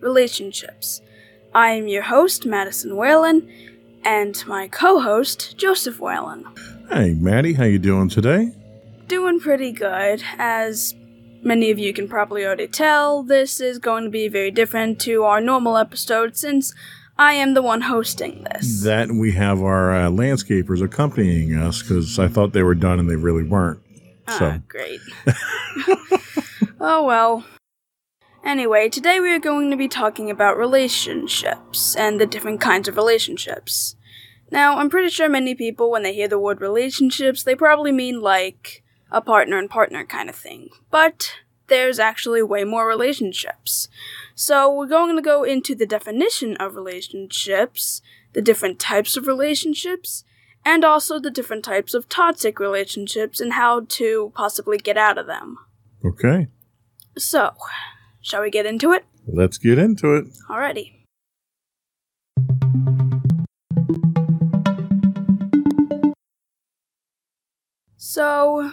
Relationships. I am your host, Madison Whalen, and my co-host, Joseph Whalen. Hey, Maddie, how you doing today? Doing pretty good. As many of you can probably already tell, this is going to be very different to our normal episode since I am the one hosting this. That we have our landscapers accompanying us because I thought they were done and they really weren't. Great. Oh, well. Anyway, today we are going to be talking about relationships and the different kinds of relationships. Now, I'm pretty sure many people, when they hear the word relationships, they probably mean like a partner and partner kind of thing. But there's actually way more relationships. So we're going to go into the definition of relationships, the different types of relationships, and also the different types of toxic relationships and how to possibly get out of them. Okay. So, shall we get into it? Let's get into it. Alrighty. So,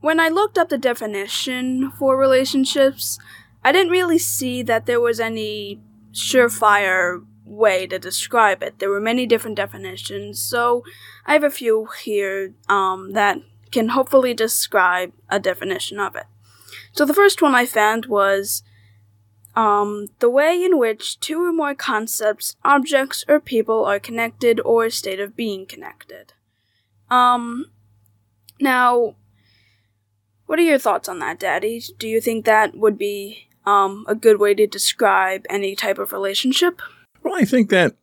when I looked up the definition for relationships, I didn't really see that there was any surefire way to describe it. There were many different definitions, so I have a few here that can hopefully describe a definition of it. So the first one I found was the way in which two or more concepts, objects, or people are connected or a state of being connected. Now, what are your thoughts on that, Daddy? Do you think that would be a good way to describe any type of relationship? Well, I think that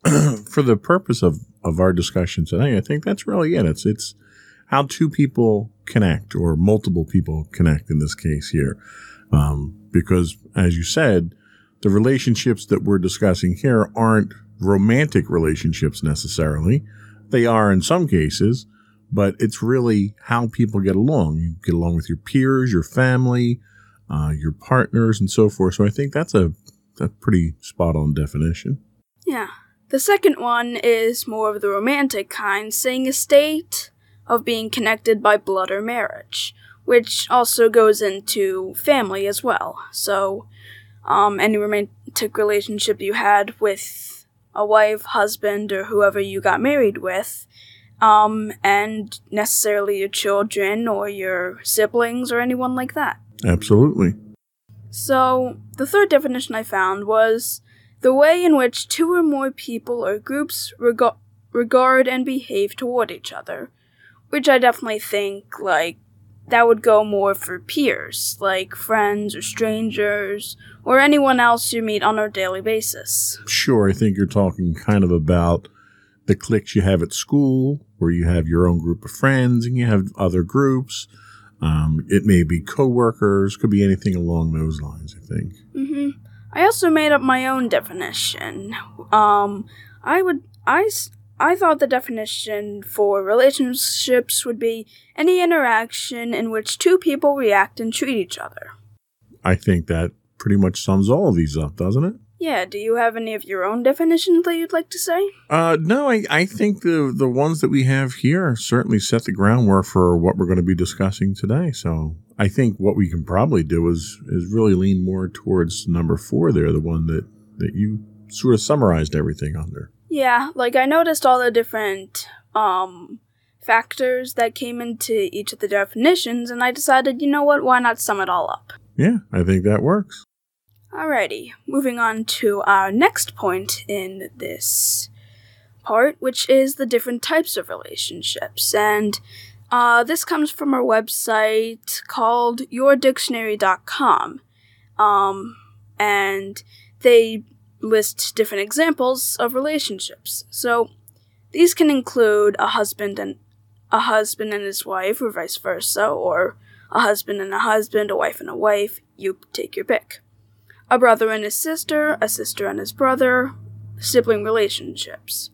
for the purpose of our discussion today, I think that's really it. It's how two people connect or multiple people connect in this case here. Because, as you said, the relationships that we're discussing here aren't romantic relationships necessarily. They are in some cases, but it's really how people get along. You get along with your peers, your family, your partners, and so forth. So I think that's a pretty spot-on definition. Yeah. The second one is more of the romantic kind, saying a state of being connected by blood or marriage, which also goes into family as well. So, any romantic relationship you had with a wife, husband, or whoever you got married with, and necessarily your children or your siblings or anyone like that. Absolutely. So, the third definition I found was the way in which two or more people or groups regard and behave toward each other, which I definitely think, that would go more for peers, like friends or strangers or anyone else you meet on a daily basis. Sure, I think you're talking kind of about the cliques you have at school, where you have your own group of friends and you have other groups. It may be coworkers, could be anything along those lines, I think. Mm-hmm. I also made up my own definition. I thought the definition for relationships would be any interaction in which two people react and treat each other. I think that pretty much sums all of these up, doesn't it? Yeah. Do you have any of your own definitions that you'd like to say? No, I think the ones that we have here certainly set the groundwork for what we're going to be discussing today. So I think what we can probably do is really lean more towards number 4 there, the one that you sort of summarized everything under. Yeah, I noticed all the different factors that came into each of the definitions, and I decided, you know what, why not sum it all up? Yeah, I think that works. Alrighty, moving on to our next point in this part, which is the different types of relationships. And this comes from our website called yourdictionary.com. And they list different examples of relationships. So these can include a husband and his wife, or vice versa, or a husband and a husband, a wife and a wife. You take your pick. A brother and his sister, a sister and his brother, sibling relationships.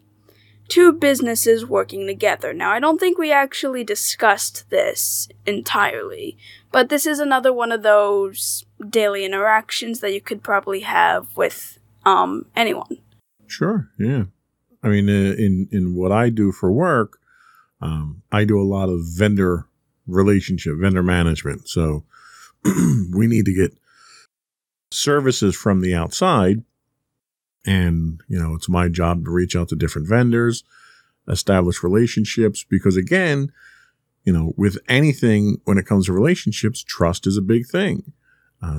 Two businesses working together. Now, I don't think we actually discussed this entirely, but this is another one of those daily interactions that you could probably have with anyone. Sure, yeah. I mean, in what I do for work, I do a lot of vendor management. So we need to get services from the outside. And, you know, it's my job to reach out to different vendors, establish relationships, because again, you know, with anything when it comes to relationships, trust is a big thing.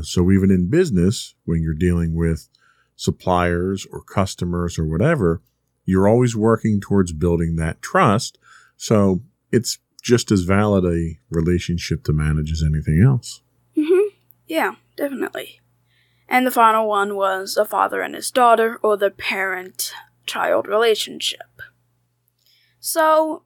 So even in business, when you're dealing with suppliers or customers or whatever, you're always working towards building that trust. So it's just as valid a relationship to manage as anything else. Mm-hmm. Yeah, definitely. And the final one was a father and his daughter, or the parent-child relationship. So,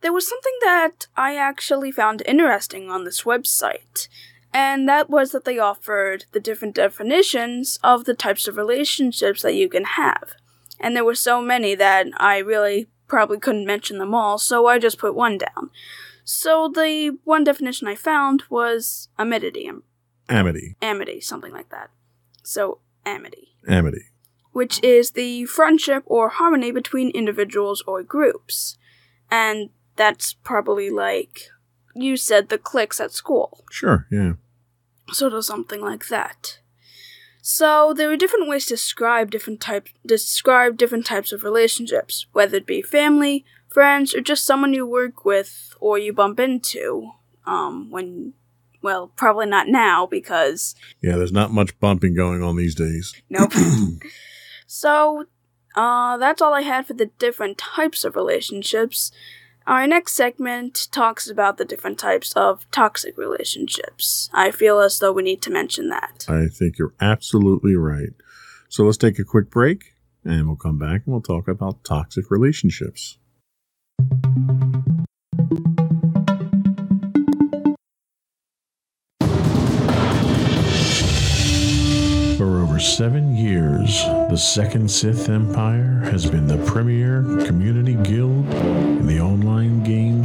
there was something that I actually found interesting on this website, and that was that they offered the different definitions of the types of relationships that you can have. And there were so many that I really probably couldn't mention them all, so I just put one down. So, the one definition I found was amity. Amity, something like that. So, amity. Which is the friendship or harmony between individuals or groups. And that's probably like, you said, the cliques at school. Sure, yeah. Sort of something like that. So, there are different ways to describe different types of relationships, whether it be family, friends, or just someone you work with or you bump into when... Well, probably not now because... Yeah, there's not much bumping going on these days. Nope. So, that's all I had for the different types of relationships. Our next segment talks about the different types of toxic relationships. I feel as though we need to mention that. I think you're absolutely right. So let's take a quick break, and we'll come back and we'll talk about toxic relationships. For over 7 years, the Second Sith Empire has been the premier community guild in the online game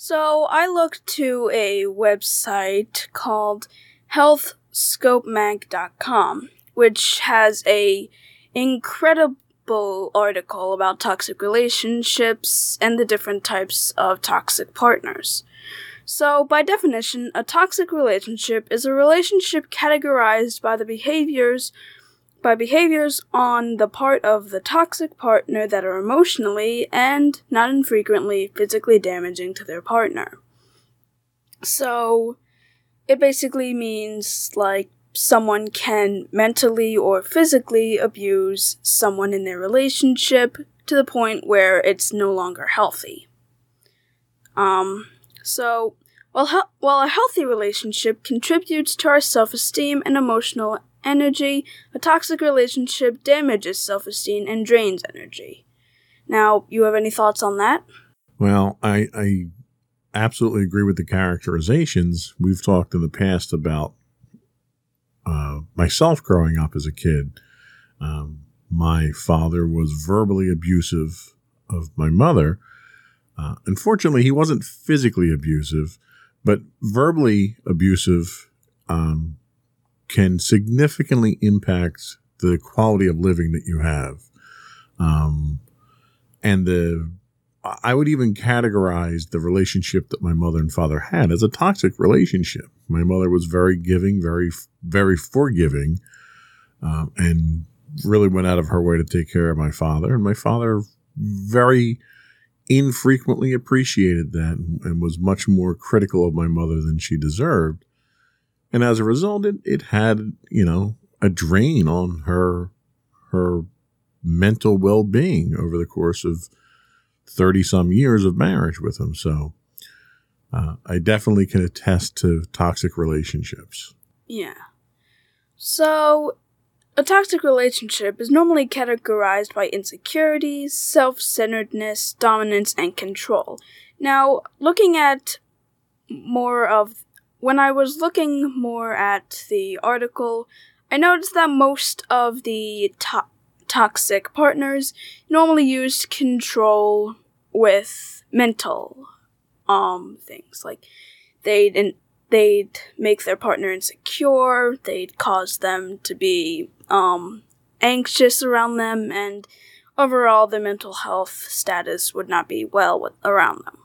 So, I looked to a website called healthscopemag.com, which has a incredible article about toxic relationships and the different types of toxic partners. So, by definition, a toxic relationship is a relationship categorized by behaviors on the part of the toxic partner that are emotionally and, not infrequently, physically damaging to their partner. So, it basically means, like, someone can mentally or physically abuse someone in their relationship to the point where it's no longer healthy. So, while a healthy relationship contributes to our self-esteem and emotional energy, a toxic relationship damages self-esteem and drains energy. Now, you have any thoughts on that? Well, I absolutely agree with the characterizations. We've talked in the past about myself growing up as a kid. My father was verbally abusive of my mother. Unfortunately, he wasn't physically abusive, but verbally abusive can significantly impact the quality of living that you have. I would even categorize the relationship that my mother and father had as a toxic relationship. My mother was very giving, very, very forgiving, and really went out of her way to take care of my father. And my father very infrequently appreciated that and was much more critical of my mother than she deserved. And as a result, it had, a drain on her mental well-being over the course of 30-some years of marriage with him. So I definitely can attest to toxic relationships. Yeah. So a toxic relationship is normally categorized by insecurities, self-centeredness, dominance, and control. Now, when I was looking more at the article, I noticed that most of the toxic partners normally use control with mental things. Like they'd make their partner insecure, they'd cause them to be anxious around them, and overall their mental health status would not be well around them.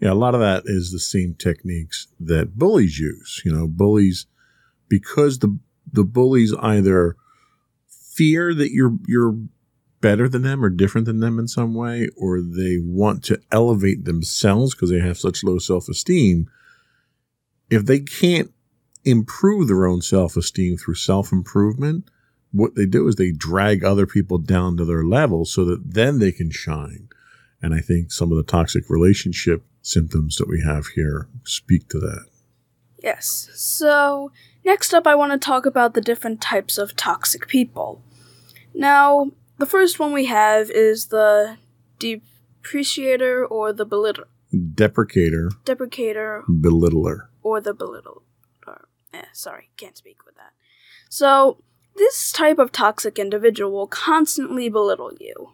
Yeah, a lot of that is the same techniques that bullies use. Bullies, because the bullies either fear that you're better than them or different than them in some way, or they want to elevate themselves because they have such low self-esteem. If they can't improve their own self-esteem through self-improvement, what they do is they drag other people down to their level so that then they can shine. And I think some of the toxic relationship symptoms that we have here speak to that. Yes. So next up, I want to talk about the different types of toxic people. Now, the first one we have is the depreciator or the belittler. Deprecator. Belittler. Or the belittler. Can't speak with that. So, this type of toxic individual will constantly belittle you.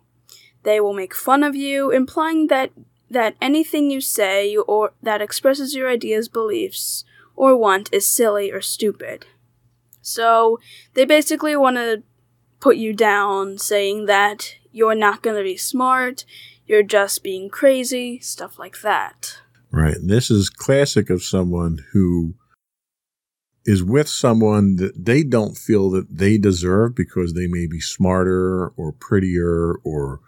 They will make fun of you, implying that anything you say or that expresses your ideas, beliefs, or want is silly or stupid. So they basically want to put you down, saying that you're not going to be smart, you're just being crazy, stuff like that. Right. And this is classic of someone who is with someone that they don't feel that they deserve because they may be smarter or prettier or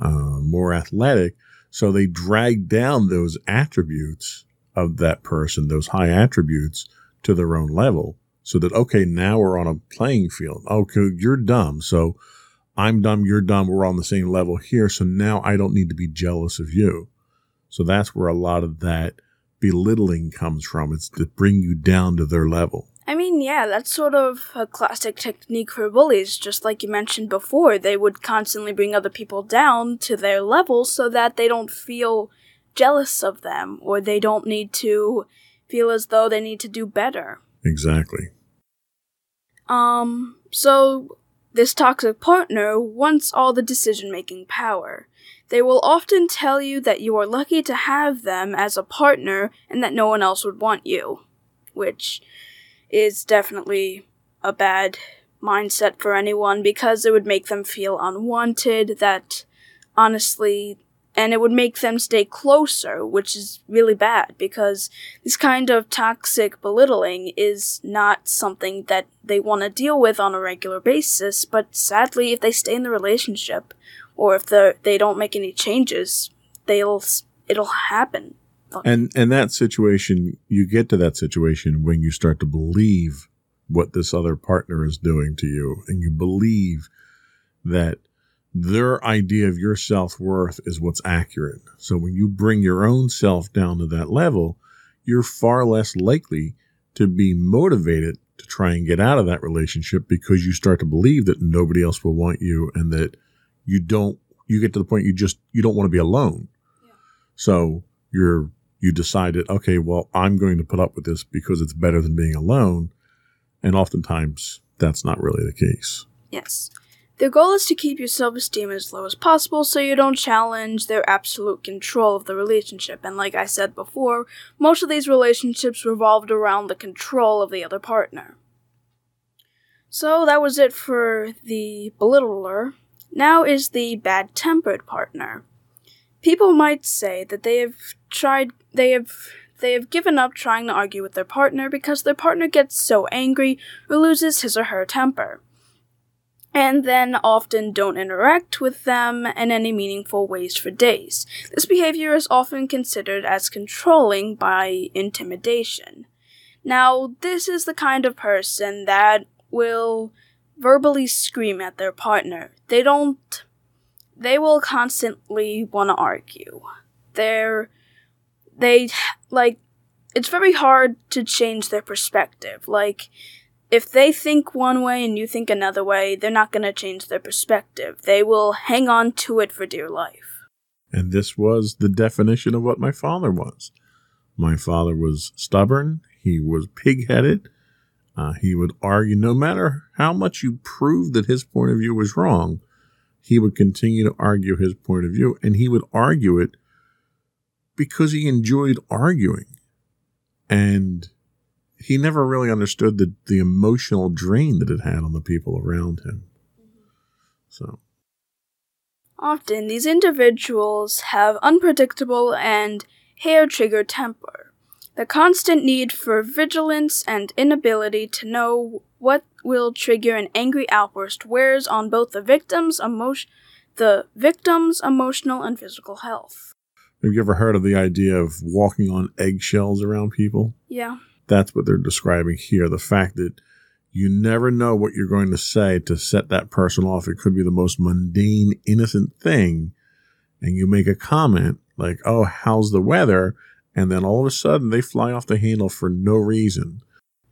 more athletic. So they drag down those attributes of that person, those high attributes, to their own level so that, okay, now we're on a playing field. Okay, you're dumb. So I'm dumb, you're dumb. We're on the same level here. So now I don't need to be jealous of you. So that's where a lot of that belittling comes from. It's to bring you down to their level. I mean, yeah, that's sort of a classic technique for bullies. Just like you mentioned before, they would constantly bring other people down to their level so that they don't feel jealous of them, or they don't need to feel as though they need to do better. Exactly. So this toxic partner wants all the decision-making power. They will often tell you that you are lucky to have them as a partner and that no one else would want you, which is definitely a bad mindset for anyone because it would make them feel unwanted, and it would make them stay closer, which is really bad because this kind of toxic belittling is not something that they want to deal with on a regular basis, but sadly, if they stay in the relationship or if they don't make any changes, it'll happen. And that situation, you get to that situation when you start to believe what this other partner is doing to you, and you believe that their idea of your self-worth is what's accurate. So when you bring your own self down to that level, you're far less likely to be motivated to try and get out of that relationship because you start to believe that nobody else will want you and that you get to the point you don't want to be alone. Yeah. So you're you decided, okay, well, I'm going to put up with this because it's better than being alone. And oftentimes, that's not really the case. Yes. Their goal is to keep your self-esteem as low as possible so you don't challenge their absolute control of the relationship. And like I said before, most of these relationships revolved around the control of the other partner. So that was it for the belittler. Now is the bad-tempered partner. People might say that they have given up trying to argue with their partner because their partner gets so angry or loses his or her temper, and then often don't interact with them in any meaningful ways for days. This behavior is often considered as controlling by intimidation. Now, this is the kind of person that will verbally scream at their partner. They will constantly want to argue. It's very hard to change their perspective. Like, if they think one way and you think another way, they're not going to change their perspective. They will hang on to it for dear life. And this was the definition of what my father was. My father was stubborn. He was pig-headed. He would argue no matter how much you proved that his point of view was wrong. He would continue to argue his point of view, and he would argue it because he enjoyed arguing. And he never really understood the emotional drain that it had on the people around him. So, often, these individuals have unpredictable and hair-trigger temper. The constant need for vigilance and inability to know what will trigger an angry outburst wears on both the victim's emotional and physical health. Have you ever heard of the idea of walking on eggshells around people? Yeah. That's what they're describing here. The fact that you never know what you're going to say to set that person off. It could be the most mundane, innocent thing. And you make a comment like, oh, how's the weather? And then all of a sudden they fly off the handle for no reason.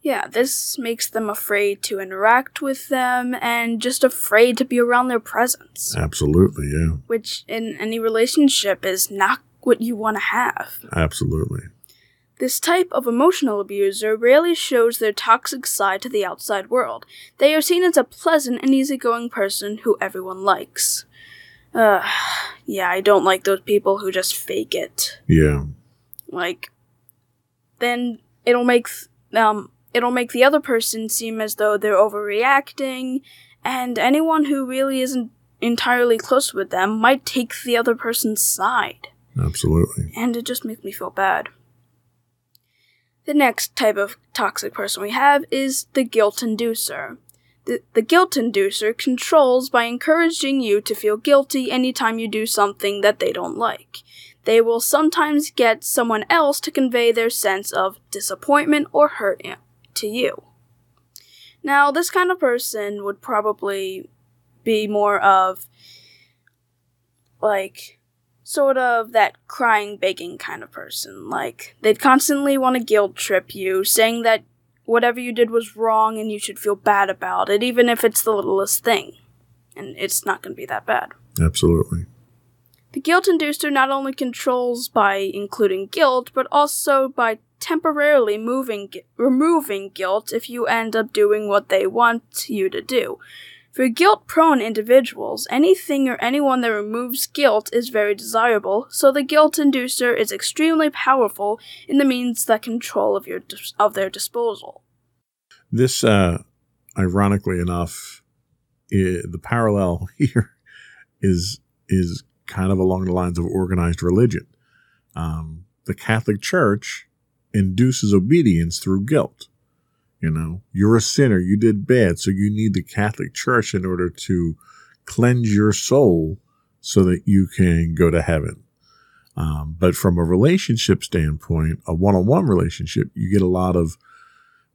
Yeah, this makes them afraid to interact with them and just afraid to be around their presence. Absolutely, yeah. Which in any relationship is not what you want to have. Absolutely. This type of emotional abuser rarely shows their toxic side to the outside world. They are seen as a pleasant and easygoing person who everyone likes. Yeah, I don't like those people who just fake it. Yeah. Like, then it'll make It'll make the other person seem as though they're overreacting, and anyone who really isn't entirely close with them might take the other person's side. Absolutely. And it just makes me feel bad. The next type of toxic person we have is the guilt inducer. The guilt inducer controls by encouraging you to feel guilty anytime you do something that they don't like. They will sometimes get someone else to convey their sense of disappointment or hurt to you. Now, this kind of person would probably be more of, like, sort of that crying, begging kind of person. Like, they'd constantly want to guilt trip you, saying that whatever you did was wrong and you should feel bad about it, even if it's the littlest thing. And it's not going to be that bad. Absolutely. The guilt inducer not only controls by including guilt, but also by temporarily removing guilt if you end up doing what they want you to do. For guilt-prone individuals, anything or anyone that removes guilt is very desirable, so the guilt inducer is extremely powerful in the means that control of their disposal. This, ironically enough, the parallel here is kind of along the lines of organized religion. The Catholic Church induces obedience through guilt. You know, you're a sinner, you did bad, so you need the Catholic Church in order to cleanse your soul so that you can go to heaven. But from a relationship standpoint, a one-on-one relationship, you get a lot of,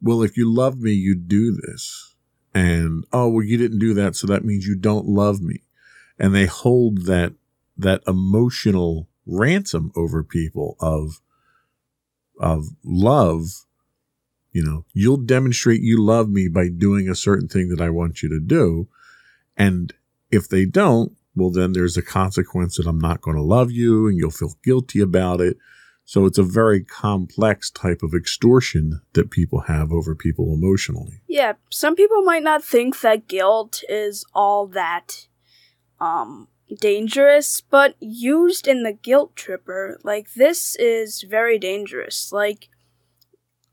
well, if you love me, you do this. And, oh, well, you didn't do that, so that means you don't love me. And they hold that emotional ransom over people of love. You know, you'll demonstrate you love me by doing a certain thing that I want you to do. And if they don't, well, then there's a consequence that I'm not going to love you and you'll feel guilty about it. So it's a very complex type of extortion that people have over people emotionally. Yeah, some people might not think that guilt is all that dangerous, but used in the guilt tripper, like, this is very dangerous. Like,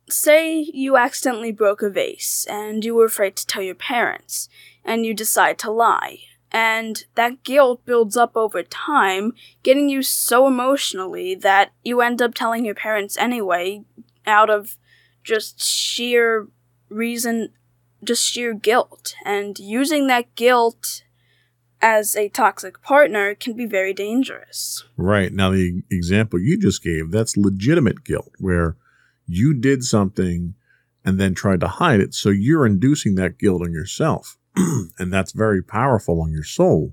say you accidentally broke a vase, and you were afraid to tell your parents, and you decide to lie. And that guilt builds up over time, getting you so emotionally that you end up telling your parents anyway, out of just sheer reason, just sheer guilt. And using that guilt as a toxic partner can be very dangerous. Right. Now, the example you just gave, that's legitimate guilt, where you did something and then tried to hide it. So you're inducing that guilt on yourself. And that's very powerful on your soul.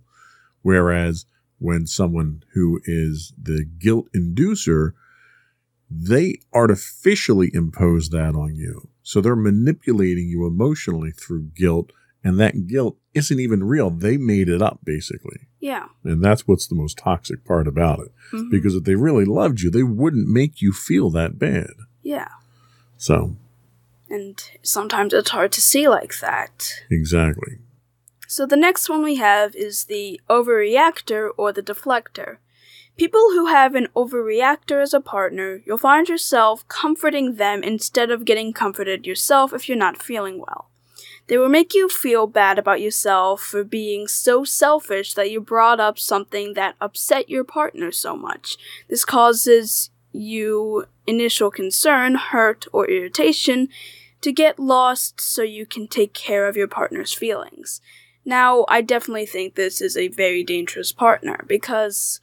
Whereas when someone who is the guilt inducer, they artificially impose that on you. So they're manipulating you emotionally through guilt, and that guilt isn't even real. They made it up, basically. Yeah. And that's what's the most toxic part about it. Mm-hmm. Because if they really loved you, they wouldn't make you feel that bad. Yeah. So... and sometimes it's hard to see like that. Exactly. So the next one we have is the overreactor or the deflector. People who have an overreactor as a partner, you'll find yourself comforting them instead of getting comforted yourself if you're not feeling well. They will make you feel bad about yourself for being so selfish that you brought up something that upset your partner so much. This causes you initial concern, hurt, or irritation to get lost so you can take care of your partner's feelings. Now, I definitely think this is a very dangerous partner because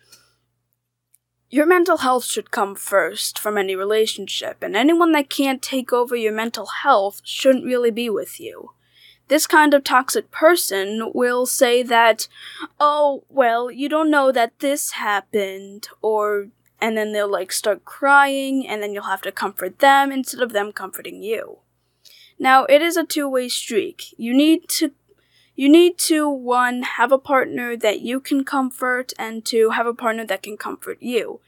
your mental health should come first from any relationship, and anyone that can't take over your mental health shouldn't really be with you. This kind of toxic person will say that, oh, well, you don't know that this happened, or... and then they'll, like, start crying, and then you'll have to comfort them instead of them comforting you. Now, it is a two-way street. You need to, one, have a partner that you can comfort, and two, have a partner that can comfort you.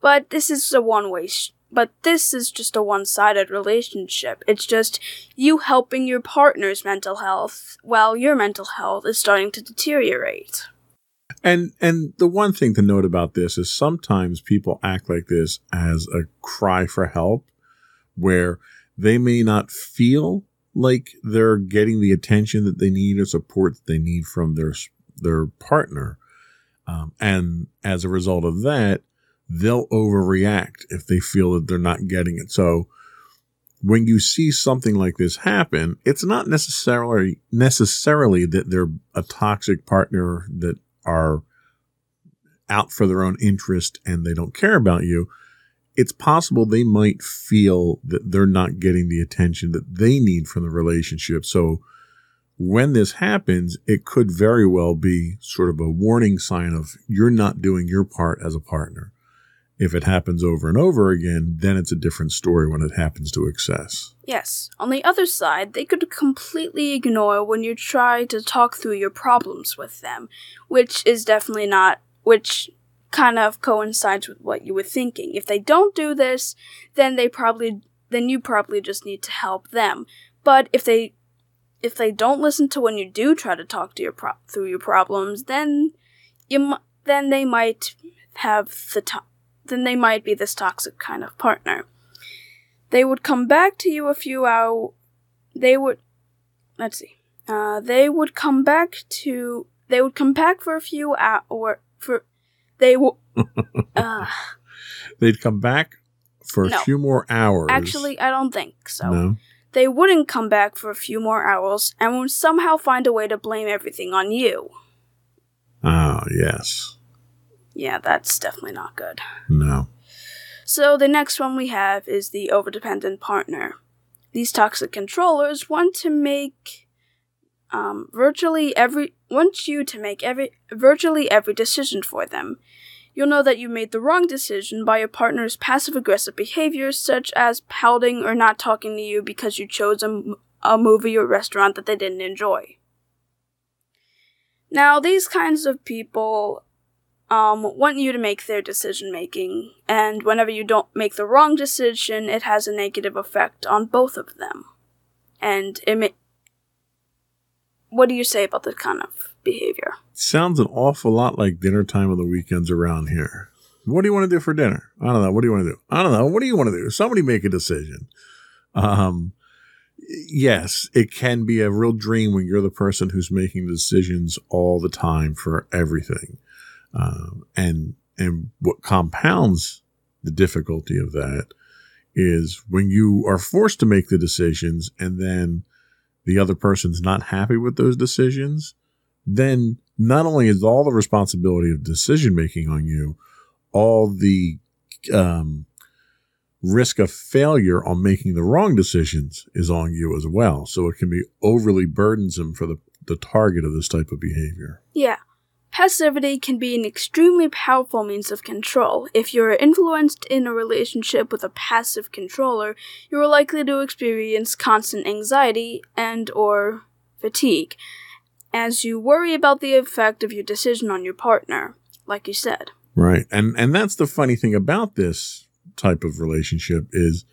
But this is a one-way but this is just a one-sided relationship. It's just you helping your partner's mental health while your mental health is starting to deteriorate. And the one thing to note about this is sometimes people act like this as a cry for help, where they may not feel like they're getting the attention that they need or support that they need from their partner. And as a result of that, they'll overreact if they feel that they're not getting it. So when you see something like this happen, it's not necessarily that they're a toxic partner that are out for their own interest and they don't care about you. It's possible they might feel that they're not getting the attention that they need from the relationship. So when this happens, it could very well be sort of a warning sign of you're not doing your part as a partner. If it happens over and over again, then it's a different story when it happens to excess. Yes. On the other side, they could completely ignore when you try to talk through your problems with them, which kind of coincides with what you were thinking. If they don't do this, then you probably just need to help them. But if they don't listen to when you do try to talk to your through your problems, then they might be this toxic kind of partner. They would come back to you a few hours... They would come back for a few hours... They'd come back for a few more hours. Actually, I don't think so. No? They wouldn't come back for a few more hours and would somehow find a way to blame everything on you. Oh, yes. Yeah, that's definitely not good. No. So the next one we have is the overdependent partner. These toxic controllers want to make virtually every decision for them. You'll know that you made the wrong decision by your partner's passive-aggressive behaviors, such as pouting or not talking to you because you chose a movie or restaurant that they didn't enjoy. Now, these kinds of people want you to make their decision-making, and whenever you don't make the wrong decision, it has a negative effect on both of them. And what do you say about this kind of behavior? Sounds an awful lot like dinner time on the weekends around here. What do you want to do for dinner? I don't know. What do you want to do? I don't know. What do you want to do? Somebody make a decision. Yes, it can be a real dream when you're the person who's making decisions all the time for everything. And what compounds the difficulty of that is when you are forced to make the decisions and then the other person's not happy with those decisions, then not only is all the responsibility of decision-making on you, all the risk of failure on making the wrong decisions is on you as well. So it can be overly burdensome for the target of this type of behavior. Yeah. Passivity can be an extremely powerful means of control. If you're influenced in a relationship with a passive controller, you are likely to experience constant anxiety and/or fatigue, as you worry about the effect of your decision on your partner, like you said. Right, and that's the funny thing about this type of relationship is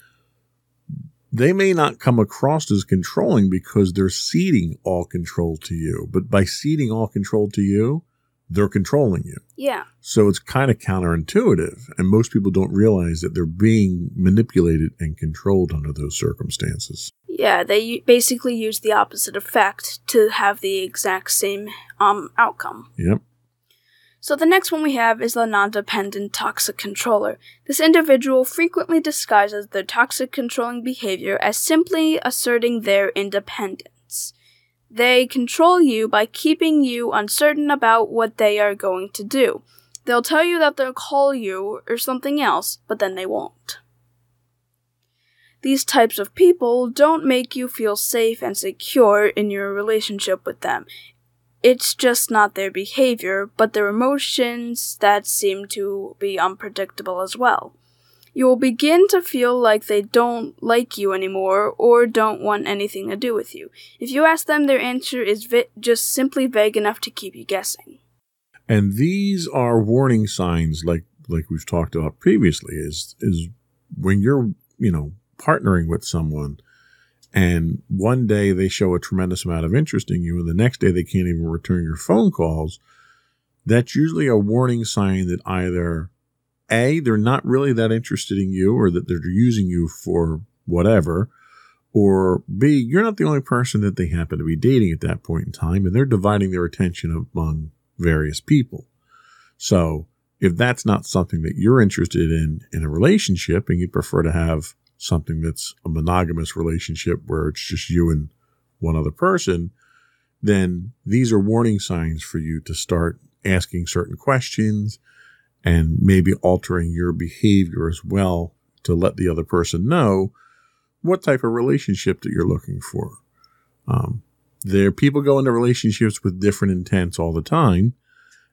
they may not come across as controlling because they're ceding all control to you, but by ceding all control to you, they're controlling you. Yeah. So it's kind of counterintuitive, and most people don't realize that they're being manipulated and controlled under those circumstances. Yeah, they basically use the opposite effect to have the exact same outcome. Yep. So the next one we have is the non-dependent toxic controller. This individual frequently disguises their toxic controlling behavior as simply asserting their independence. They control you by keeping you uncertain about what they are going to do. They'll tell you that they'll call you or something else, but then they won't. These types of people don't make you feel safe and secure in your relationship with them. It's just not their behavior, but their emotions that seem to be unpredictable as well. You will begin to feel like they don't like you anymore or don't want anything to do with you. If you ask them, their answer is just simply vague enough to keep you guessing. And these are warning signs like we've talked about previously is when you're, partnering with someone and one day they show a tremendous amount of interest in you and the next day they can't even return your phone calls, that's usually a warning sign that either A, they're not really that interested in you or that they're using you for whatever, or B, you're not the only person that they happen to be dating at that point in time, and they're dividing their attention among various people. So if that's not something that you're interested in a relationship and you prefer to have something that's a monogamous relationship where it's just you and one other person, then these are warning signs for you to start asking certain questions and maybe altering your behavior as well to let the other person know what type of relationship that you're looking for. People go into relationships with different intents all the time,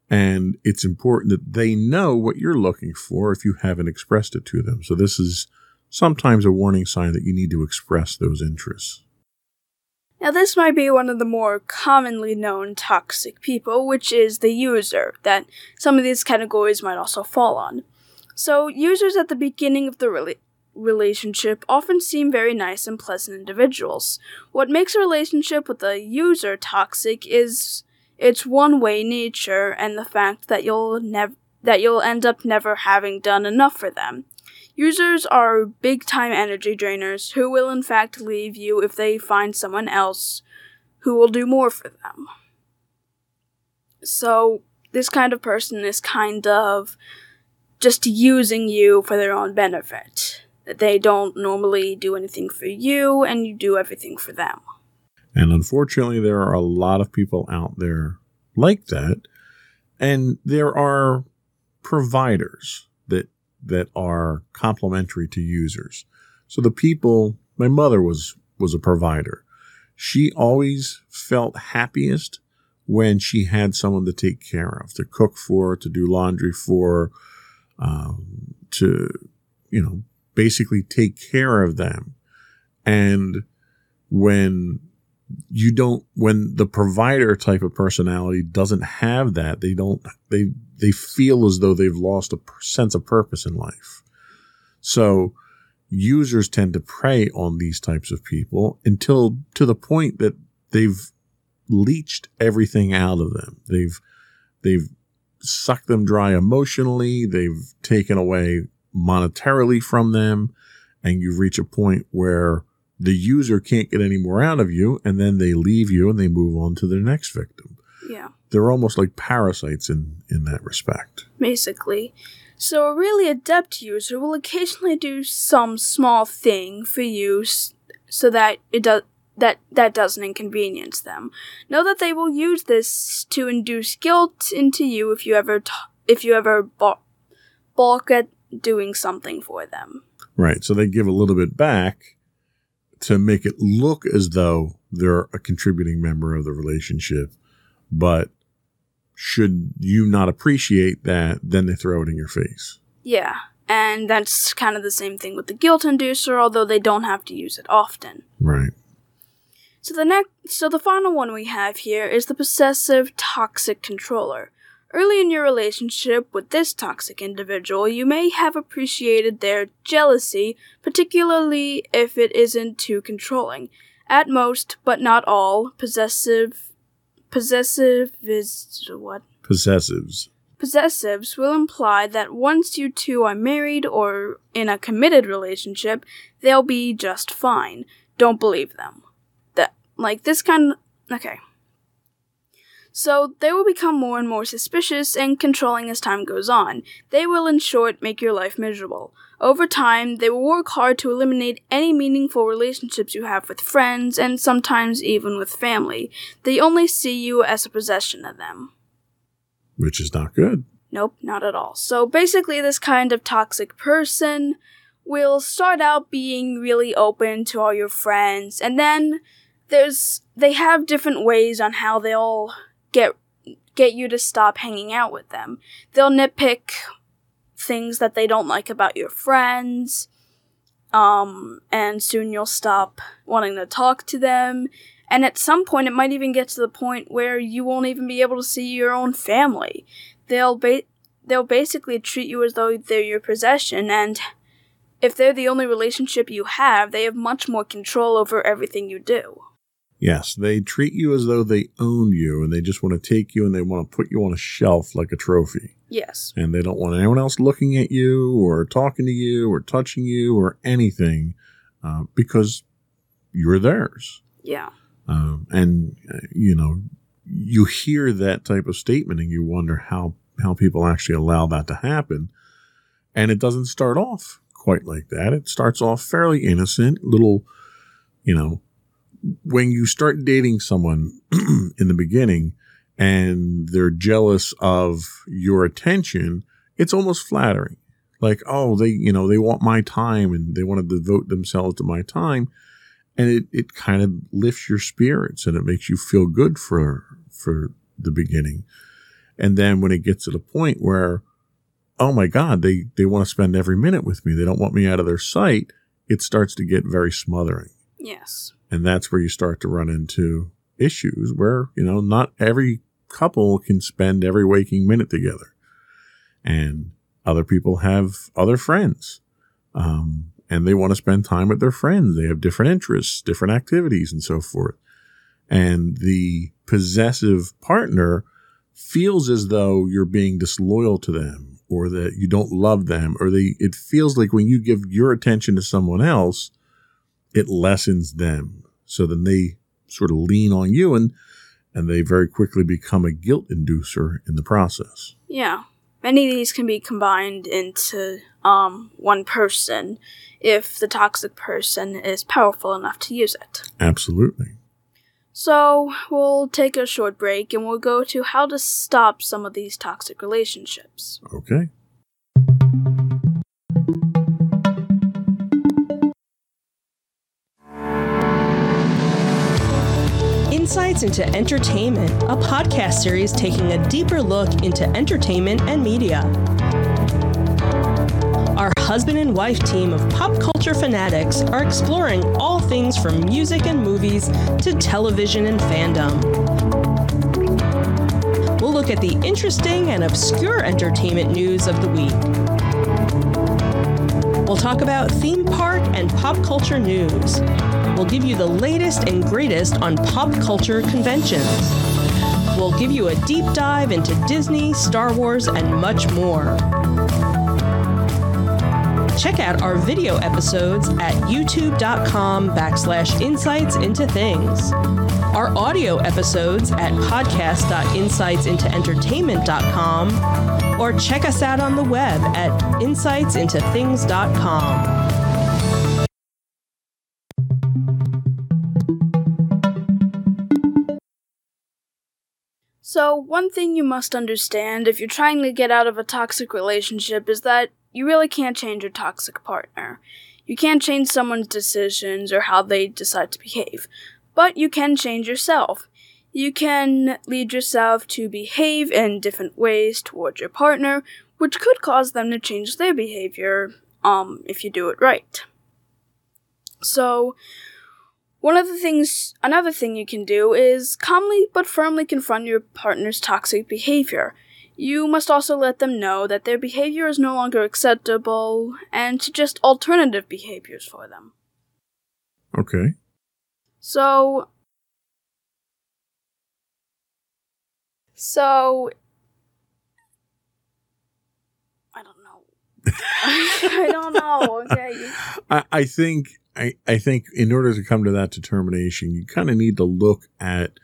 and it's important that they know what you're looking for if you haven't expressed it to them. So this is sometimes a warning sign that you need to express those interests. Now, this might be one of the more commonly known toxic people, which is the user, that some of these categories might also fall on. So, users at the beginning of the relationship often seem very nice and pleasant individuals. What makes a relationship with a user toxic is its one-way nature and the fact that you'll end up never having done enough for them. Users are big-time energy drainers who will in fact leave you if they find someone else who will do more for them. So, this kind of person is kind of just using you for their own benefit. They don't normally do anything for you, and you do everything for them. And unfortunately, there are a lot of people out there like that, and there are providers that are complementary to users. So the people, my mother was a provider. She always felt happiest when she had someone to take care of, to cook for, to do laundry for, to basically take care of them. And when you don't, when the provider type of personality doesn't have that, they don't, they feel as though they've lost a sense of purpose in life. So users tend to prey on these types of people until to the point that they've leached everything out of them. They've sucked them dry emotionally. They've taken away monetarily from them. And you reach a point where the user can't get any more out of you, and then they leave you and they move on to their next victim. Yeah. They're almost like parasites in that respect. Basically. So a really adept user will occasionally do some small thing for you so that it does that doesn't inconvenience them. Know that they will use this to induce guilt into you if you ever balk at doing something for them. Right. So they give a little bit back to make it look as though they're a contributing member of the relationship, but should you not appreciate that, then they throw it in your face. Yeah, and that's kind of the same thing with the guilt inducer, although they don't have to use it often. Right. So the final one we have here is the possessive toxic controller. Early in your relationship with this toxic individual, you may have appreciated their jealousy, particularly if it isn't too controlling. At most, but not all, Possessives will imply that once you two are married or in a committed relationship, they'll be just fine. Don't believe them. Okay. So they will become more and more suspicious and controlling as time goes on. They will, in short, make your life miserable. Over time, they will work hard to eliminate any meaningful relationships you have with friends, and sometimes even with family. They only see you as a possession of them. Which is not good. Nope, not at all. So basically, this kind of toxic person will start out being really open to all your friends, and then they have different ways on how they'll get you to stop hanging out with them. They'll nitpick things that they don't like about your friends, and soon you'll stop wanting to talk to them, and at some point it might even get to the point where you won't even be able to see your own family. They'll basically treat you as though they're your possession, and if they're the only relationship you have, they have much more control over everything you do. Yes, they treat you as though they own you, and they just want to take you and they want to put you on a shelf like a trophy. Yes. And they don't want anyone else looking at you or talking to you or touching you or anything because you're theirs. Yeah. You hear that type of statement and you wonder how people actually allow that to happen. And it doesn't start off quite like that. It starts off fairly innocent, when you start dating someone in the beginning and they're jealous of your attention, it's almost flattering. Like, oh, they want my time and they want to devote themselves to my time. And it kind of lifts your spirits and it makes you feel good for the beginning. And then when it gets to the point where, oh my God, they want to spend every minute with me. They don't want me out of their sight. It starts to get very smothering. Yes. And that's where you start to run into issues where, not every couple can spend every waking minute together. And other people have other friends. And they want to spend time with their friends. They have different interests, different activities, and so forth. And the possessive partner feels as though you're being disloyal to them or that you don't love them. Or it feels like when you give your attention to someone else, it lessens them. So then they sort of lean on you and they very quickly become a guilt inducer in the process. Yeah. Many of these can be combined into one person if the toxic person is powerful enough to use it. Absolutely. So we'll take a short break and we'll go to how to stop some of these toxic relationships. Okay. Insights into Entertainment, a podcast series taking a deeper look into entertainment and media. Our husband and wife team of pop culture fanatics are exploring all things from music and movies to television and fandom. We'll look at the interesting and obscure entertainment news of the week. We'll talk about theme park and pop culture news. We'll give you the latest and greatest on pop culture conventions. We'll give you a deep dive into Disney, Star Wars, and much more. Check out our video episodes at youtube.com/insightsintothings, our audio episodes at podcast.insightsintoentertainment.com, or check us out on the web at insightsintothings.com. So, one thing you must understand if you're trying to get out of a toxic relationship is that you really can't change your toxic partner. You can't change someone's decisions or how they decide to behave, but you can change yourself. You can lead yourself to behave in different ways towards your partner, which could cause them to change their behavior, if you do it right. So, another thing you can do is calmly but firmly confront your partner's toxic behavior. You must also let them know that their behavior is no longer acceptable and suggest alternative behaviors for them. Okay. So I don't know. I don't know. Okay. I think in order to come to that determination, you kind of need to look at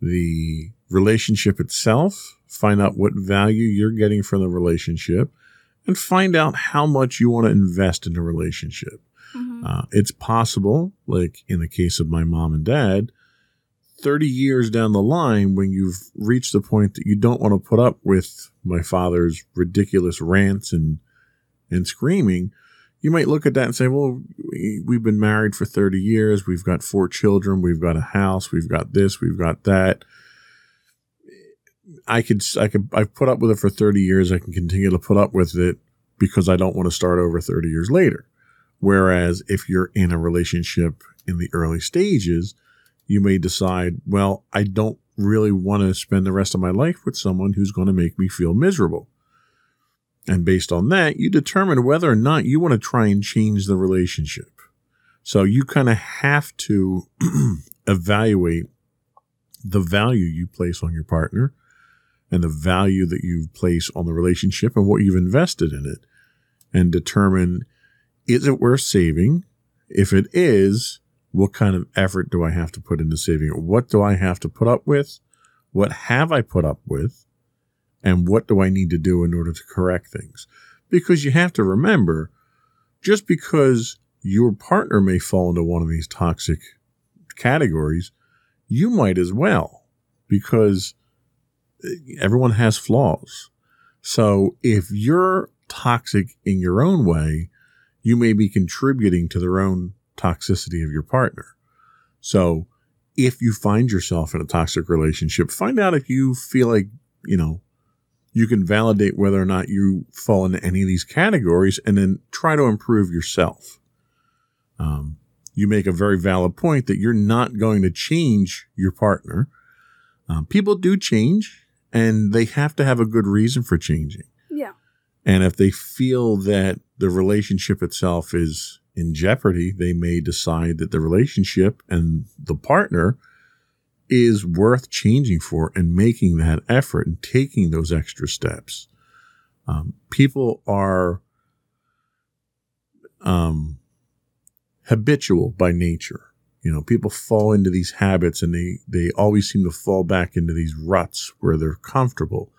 the relationship itself, find out what value you're getting from the relationship, and find out how much you want to invest in the relationship. Mm-hmm. It's possible, like in the case of my mom and dad, 30 years down the line, when you've reached the point that you don't want to put up with my father's ridiculous rants and screaming, you might look at that and say, well, we've been married for 30 years. We've got 4 children. We've got a house. We've got this. We've got that. I've put up with it for 30 years. I can continue to put up with it because I don't want to start over 30 years later. Whereas if you're in a relationship in the early stages, you may decide, well, I don't really want to spend the rest of my life with someone who's going to make me feel miserable. And based on that, you determine whether or not you want to try and change the relationship. So you kind of have to evaluate the value you place on your partner and the value that you place on the relationship and what you've invested in it, and determine, is it worth saving? If it is, what kind of effort do I have to put into saving it? What do I have to put up with? What have I put up with? And what do I need to do in order to correct things? Because you have to remember, just because your partner may fall into one of these toxic categories, you might as well, because everyone has flaws. So if you're toxic in your own way, you may be contributing to their own toxicity of your partner. So if you find yourself in a toxic relationship, find out if you feel like, you can validate whether or not you fall into any of these categories, and then try to improve yourself. You make a very valid point that you're not going to change your partner. People do change, and they have to have a good reason for changing. Yeah. And if they feel that the relationship itself is in jeopardy, they may decide that the relationship and the partner is worth changing for, and making that effort and taking those extra steps. People are habitual by nature. People fall into these habits, and they always seem to fall back into these ruts where they're comfortable.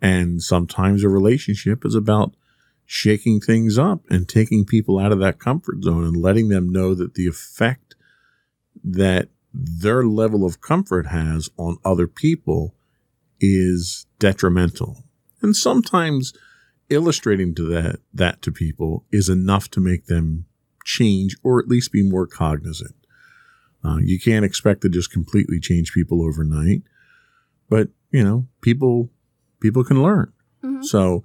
And sometimes a relationship is about shaking things up and taking people out of that comfort zone and letting them know that the effect that their level of comfort has on other people is detrimental. And sometimes illustrating to that to people is enough to make them change, or at least be more cognizant. You can't expect to just completely change people overnight, but people can learn. Mm-hmm. So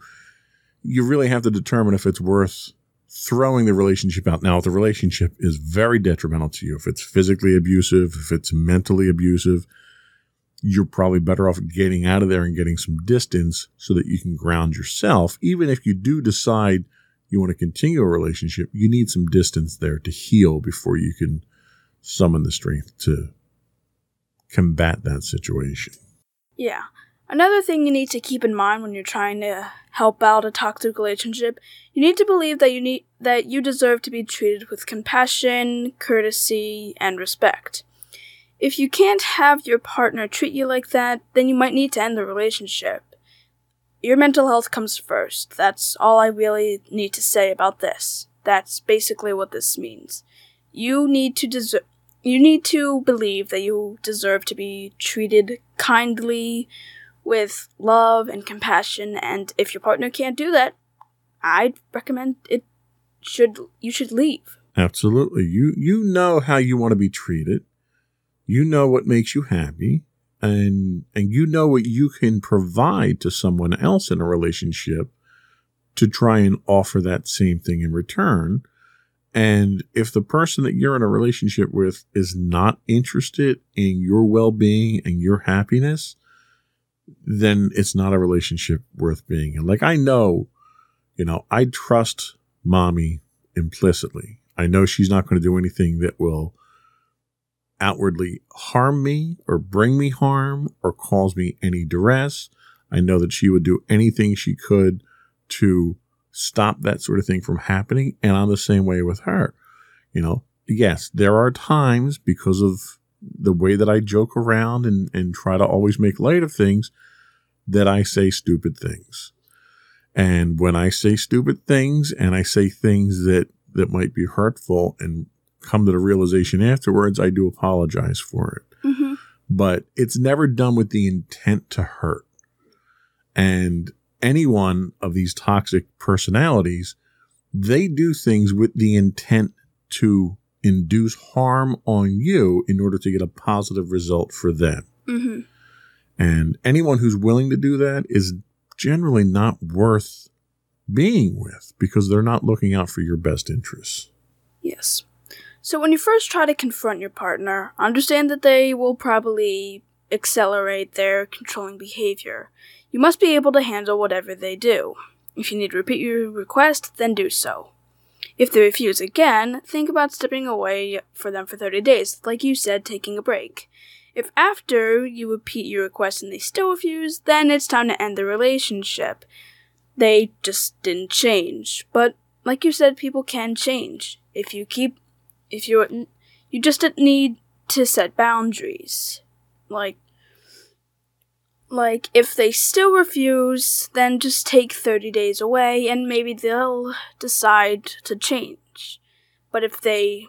you really have to determine if it's worth throwing the relationship out. Now, if the relationship is very detrimental to you, if it's physically abusive, if it's mentally abusive, you're probably better off getting out of there and getting some distance so that you can ground yourself. Even if you do decide you want to continue a relationship, you need some distance there to heal before you can summon the strength to combat that situation. Yeah. Another thing you need to keep in mind when you're trying to help out a toxic relationship, you need to believe that you deserve to be treated with compassion, courtesy, and respect. If you can't have your partner treat you like that, then you might need to end the relationship. Your mental health comes first. That's all I really need to say about this. That's basically what this means. You need to believe that you deserve to be treated kindly, with love and compassion, and if your partner can't do that, I'd recommend you should leave. Absolutely. You know how you want to be treated. You know what makes you happy, and you know what you can provide to someone else in a relationship to try and offer that same thing in return. And if the person that you're in a relationship with is not interested in your well-being and your happiness, then it's not a relationship worth being in. Like, I know, I trust mommy implicitly. I know she's not going to do anything that will outwardly harm me or bring me harm or cause me any duress. I know that she would do anything she could to stop that sort of thing from happening, and I'm the same way with her. Yes, there are times, because of the way that I joke around and try to always make light of things, that I say stupid things. And when I say stupid things and I say things that might be hurtful and come to the realization afterwards, I do apologize for it. Mm-hmm. But it's never done with the intent to hurt. And any one of these toxic personalities, they do things with the intent to induce harm on you in order to get a positive result for them. Mm-hmm. And anyone who's willing to do that is generally not worth being with, because they're not looking out for your best interests. Yes. So when you first try to confront your partner, understand that they will probably accelerate their controlling behavior. You must be able to handle whatever they do. If you need to repeat your request, then do so. If they refuse again, think about stepping away for them for 30 days, like you said, taking a break. If after you repeat your request and they still refuse, then it's time to end the relationship. They just didn't change. But like you said, people can change. You just need to set boundaries. Like, if they still refuse, then just take 30 days away and maybe they'll decide to change. But if they...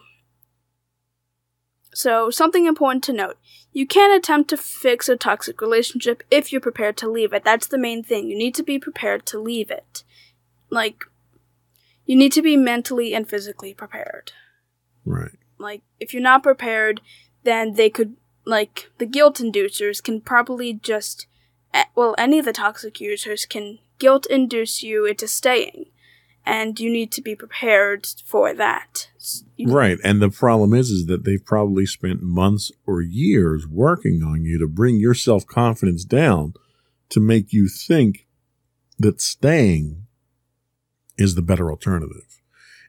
So, something important to note. You can attempt to fix a toxic relationship if you're prepared to leave it. That's the main thing. You need to be prepared to leave it. You need to be mentally and physically prepared. Right. If you're not prepared, then they could... the guilt inducers can probably just... Well, any of the toxic users can guilt-induce you into staying, and you need to be prepared for that. Right, and the problem is that they've probably spent months or years working on you to bring your self-confidence down, to make you think that staying is the better alternative,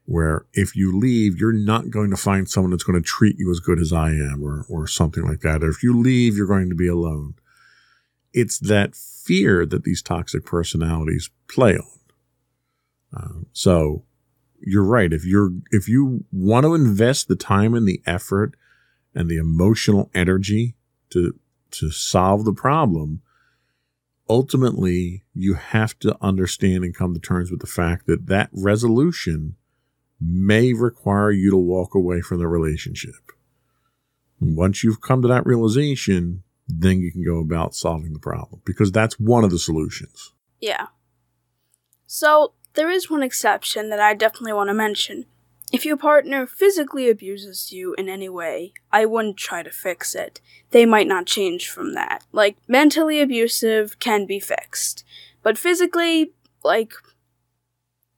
where if you leave, you're not going to find someone that's going to treat you as good as I am, or something like that. Or if you leave, you're going to be alone. It's that fear that these toxic personalities play on. So you're right. If you want to invest the time and the effort and the emotional energy to solve the problem, ultimately you have to understand and come to terms with the fact that resolution may require you to walk away from the relationship. And once you've come to that realization, then you can go about solving the problem, because that's one of the solutions. Yeah. So there is one exception that I definitely want to mention. If your partner physically abuses you in any way, I wouldn't try to fix it. They might not change from that. Mentally abusive can be fixed. But physically,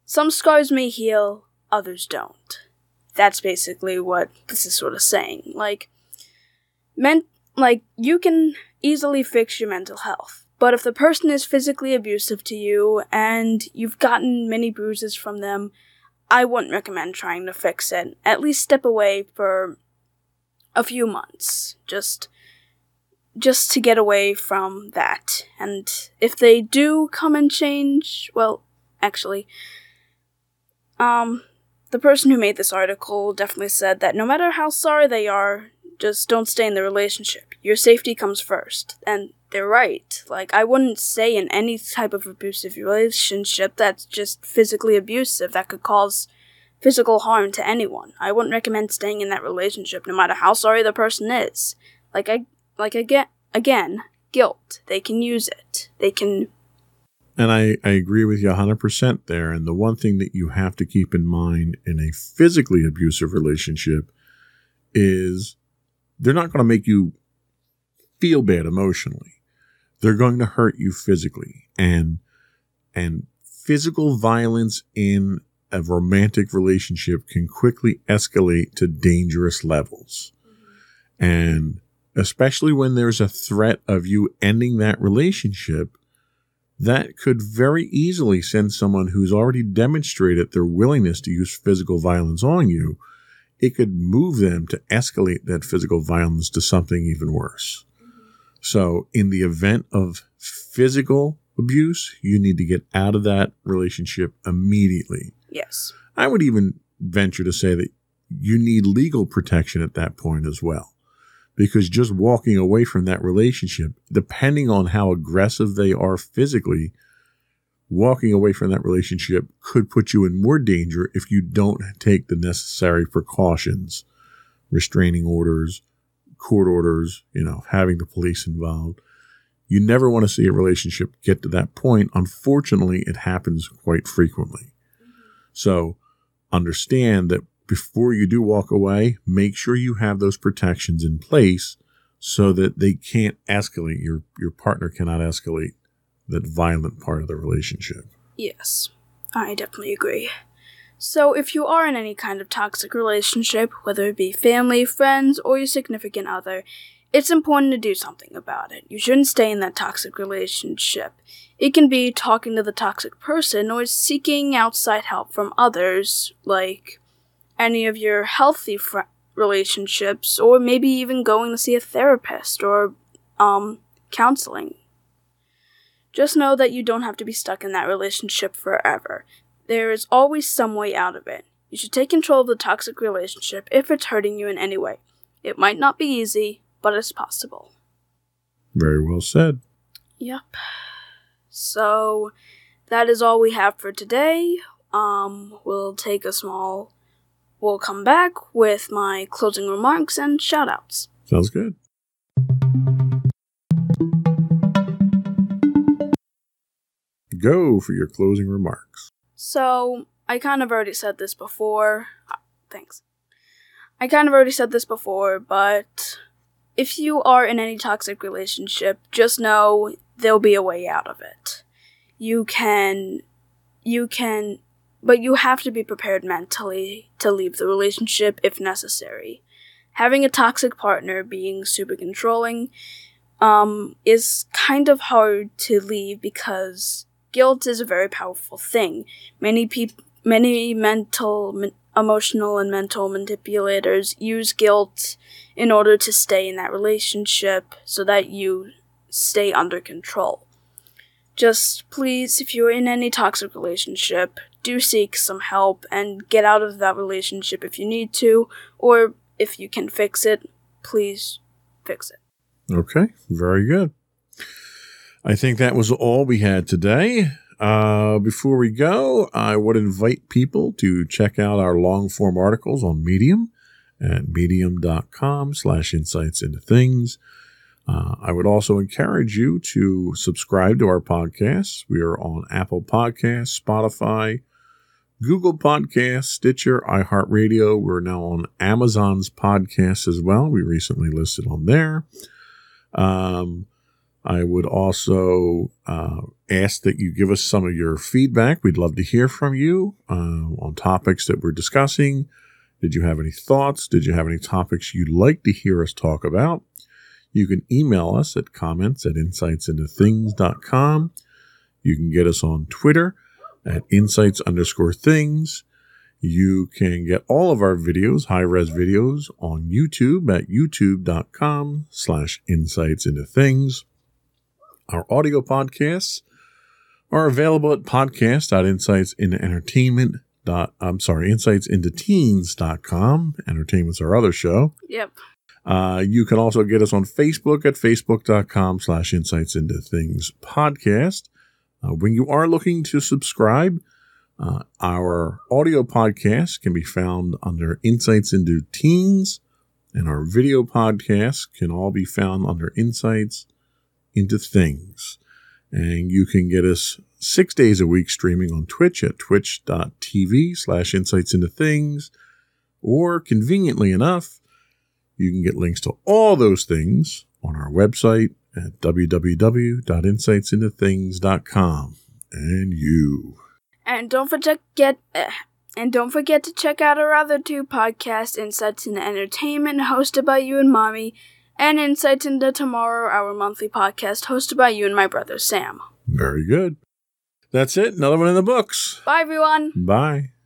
some scars may heal, others don't. That's basically what this is sort of saying. Like, you can easily fix your mental health, but if the person is physically abusive to you and you've gotten many bruises from them, I wouldn't recommend trying to fix it. At least step away for a few months, just to get away from that. And if they do come and change, well, actually, the person who made this article definitely said that no matter how sorry they are, just don't stay in the relationship. Your safety comes first. And they're right. Like, I wouldn't stay in any type of abusive relationship that's just physically abusive, that could cause physical harm to anyone. I wouldn't recommend staying in that relationship, no matter how sorry the person is. Again, guilt. They can use it. They can... And I agree with you 100% there. And the one thing that you have to keep in mind in a physically abusive relationship is they're not going to make you feel bad emotionally. They're going to hurt you physically. And physical violence in a romantic relationship can quickly escalate to dangerous levels. And especially when there's a threat of you ending that relationship, that could very easily send someone who's already demonstrated their willingness to use physical violence on you, it could move them to escalate that physical violence to something even worse. So in the event of physical abuse, you need to get out of that relationship immediately. Yes. I would even venture to say that you need legal protection at that point as well. Because just walking away from that relationship, depending on how aggressive they are physically, walking away from that relationship could put you in more danger if you don't take the necessary precautions, restraining orders, court orders, having the police involved. You never want to see a relationship get to that point. Unfortunately, it happens quite frequently. So understand that before you do walk away, make sure you have those protections in place so that they can't escalate. Your partner cannot escalate that violent part of the relationship. Yes, I definitely agree. So if you are in any kind of toxic relationship, whether it be family, friends, or your significant other, it's important to do something about it. You shouldn't stay in that toxic relationship. It can be talking to the toxic person or seeking outside help from others, like any of your healthy relationships, or maybe even going to see a therapist or counseling. Just know that you don't have to be stuck in that relationship forever. There is always some way out of it. You should take control of the toxic relationship if it's hurting you in any way. It might not be easy, but it's possible. Very well said. Yep. So, that is all we have for today. We'll take a small... We'll come back with my closing remarks and shoutouts. Sounds good. Go for your closing remarks. So, I kind of already said this before, but if you are in any toxic relationship, just know there'll be a way out of it. But you have to be prepared mentally to leave the relationship if necessary. Having a toxic partner, being super controlling, is kind of hard to leave because guilt is a very powerful thing. Many emotional and mental manipulators use guilt in order to stay in that relationship so that you stay under control. Just please, if you're in any toxic relationship, do seek some help and get out of that relationship if you need to, or if you can fix it, please fix it. Okay, very good. I think that was all we had today. Before we go, I would invite people to check out our long-form articles on Medium at medium.com/insightsintothings. I would also encourage you to subscribe to our podcasts. We are on Apple Podcasts, Spotify, Google Podcasts, Stitcher, iHeartRadio. We're now on Amazon's podcasts as well. We recently listed on there. I would also ask that you give us some of your feedback. We'd love to hear from you on topics that we're discussing. Did you have any thoughts? Did you have any topics you'd like to hear us talk about? You can email us at comments@insightsintothings.com. You can get us on Twitter at insights_things. You can get all of our videos, high-res videos, on YouTube at youtube.com/insightsintothings. Our audio podcasts are available at insightsintoteens.com. Entertainment's our other show. Yep. You can also get us on Facebook at facebook.com/insightsintothingspodcast. When you are looking to subscribe, our audio podcast can be found under Insights into Teens, and our video podcasts can all be found under Insights into Things. And you can get us 6 days a week streaming on Twitch at twitch.tv/insightsintothings, or conveniently enough, you can get links to all those things on our website at www.insightsintothings.com. And don't forget to check out our other two podcasts, Insights into Entertainment, hosted by you and Mommy, and Insights into Tomorrow, our monthly podcast, hosted by you and my brother Sam. Very good. That's it. Another one in the books. Bye, everyone. Bye.